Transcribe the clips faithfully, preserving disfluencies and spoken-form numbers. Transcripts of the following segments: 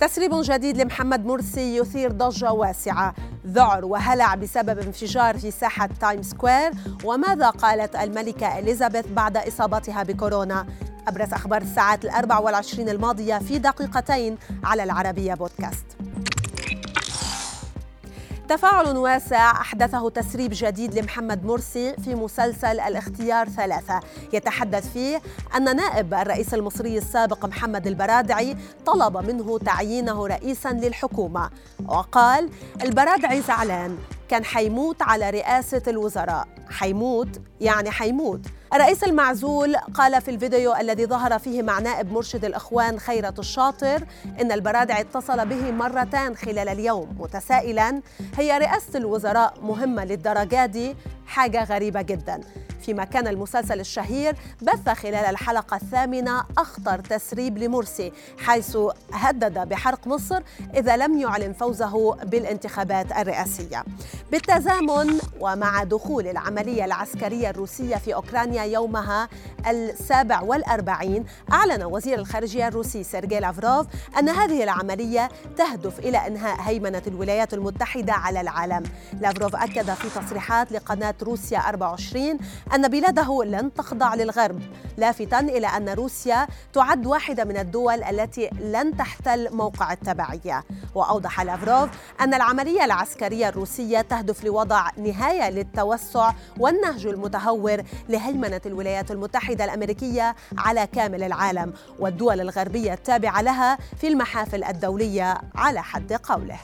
تسريب جديد لمحمد مرسي يثير ضجة واسعة، ذعر وهلع بسبب انفجار في ساحة تايمز سكوير. وماذا قالت الملكة إليزابيث بعد إصابتها بكورونا؟ أبرز أخبار الساعات الأربع والعشرين الماضية في دقيقتين على العربية بودكاست. تفاعل واسع أحدثه تسريب جديد لمحمد مرسي في مسلسل الاختيار ثلاثة، يتحدث فيه أن نائب الرئيس المصري السابق محمد البرادعي طلب منه تعيينه رئيساً للحكومة، وقال البرادعي زعلان، كان حيموت على رئاسة الوزراء. حيموت يعني حيموت. الرئيس المعزول قال في الفيديو الذي ظهر فيه مع نائب مرشد الأخوان خيرت الشاطر إن البرادعي اتصل به مرتان خلال اليوم متسائلا هي رئاسة الوزراء مهمة للدرجة دي؟ حاجة غريبة جدا. فيما كان المسلسل الشهير بث خلال الحلقة الثامنة أخطر تسريب لمرسي، حيث هدد بحرق مصر إذا لم يعلن فوزه بالانتخابات الرئاسية. بالتزامن ومع دخول العملية العسكرية الروسية في أوكرانيا يومها السابع والأربعين، أعلن وزير الخارجية الروسي سيرجي لافروف أن هذه العملية تهدف إلى إنهاء هيمنة الولايات المتحدة على العالم. لافروف أكد في تصريحات لقناة روسيا أربعة وعشرين أن بلاده لن تخضع للغرب، لافتاً إلى أن روسيا تعد واحدة من الدول التي لن تحتل موقع التبعية. وأوضح لافروف أن العملية العسكرية الروسية تهدف لوضع نهاية للتوسع والنهج المتهور لهيمنة الولايات المتحدة الأمريكية على كامل العالم والدول الغربية التابعة لها في المحافل الدولية على حد قوله.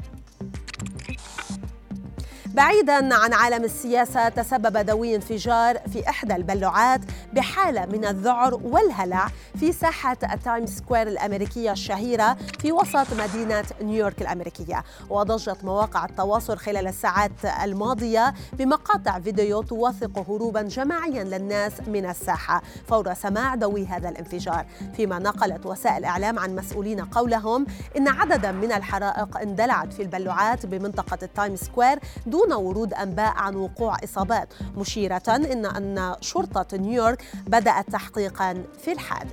بعيداً عن عالم السياسة، تسبب دوي انفجار في إحدى البلوعات بحالة من الذعر والهلع في ساحة تايمز سكوير الأمريكية الشهيرة في وسط مدينة نيويورك الأمريكية، وضجت مواقع التواصل خلال الساعات الماضية بمقاطع فيديو توثق هروباً جماعياً للناس من الساحة فور سماع دوي هذا الانفجار، فيما نقلت وسائل الإعلام عن مسؤولين قولهم إن عدداً من الحرائق اندلعت في البلوعات بمنطقة تايمز سكوير دون دون ورود أنباء عن وقوع إصابات، مشيرة إن أن شرطة نيويورك بدأت تحقيقا في الحادث.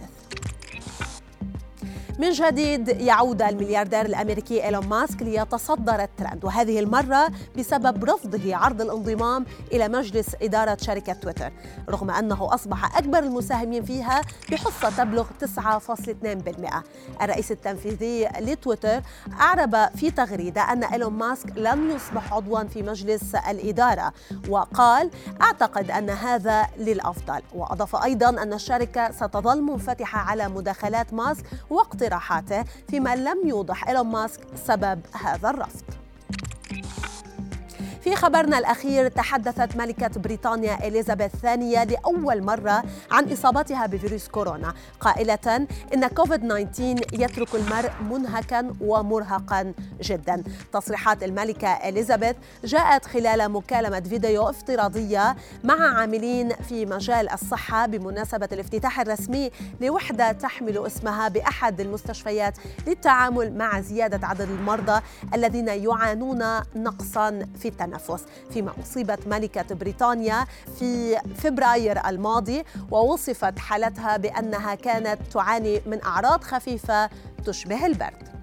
من جديد يعود الملياردير الأمريكي إيلون ماسك ليتصدر الترند، وهذه المرة بسبب رفضه عرض الانضمام إلى مجلس إدارة شركة تويتر، رغم أنه أصبح أكبر المساهمين فيها بحصة تبلغ تسعة فاصلة اثنين بالمئة. الرئيس التنفيذي لتويتر أعرب في تغريدة أن إيلون ماسك لم يصبح عضواً في مجلس الإدارة، وقال أعتقد أن هذا للأفضل. وأضاف أيضاً أن الشركة ستظل منفتحة على مداخلات ماسك واقتراحاته، فيما لم يوضح إيلون ماسك سبب هذا الرفض. في خبرنا الأخير، تحدثت ملكة بريطانيا إليزابيث الثانية لأول مرة عن إصابتها بفيروس كورونا، قائلة إن كوفيد تسعة عشر يترك المرء منهكا ومرهقا جدا. تصريحات الملكة إليزابيث جاءت خلال مكالمة فيديو افتراضية مع عاملين في مجال الصحة بمناسبة الافتتاح الرسمي لوحدة تحمل اسمها بأحد المستشفيات للتعامل مع زيادة عدد المرضى الذين يعانون نقصا في التنفس. فيما أصيبت ملكة بريطانيا في فبراير الماضي، ووصفت حالتها بأنها كانت تعاني من أعراض خفيفة تشبه البرد.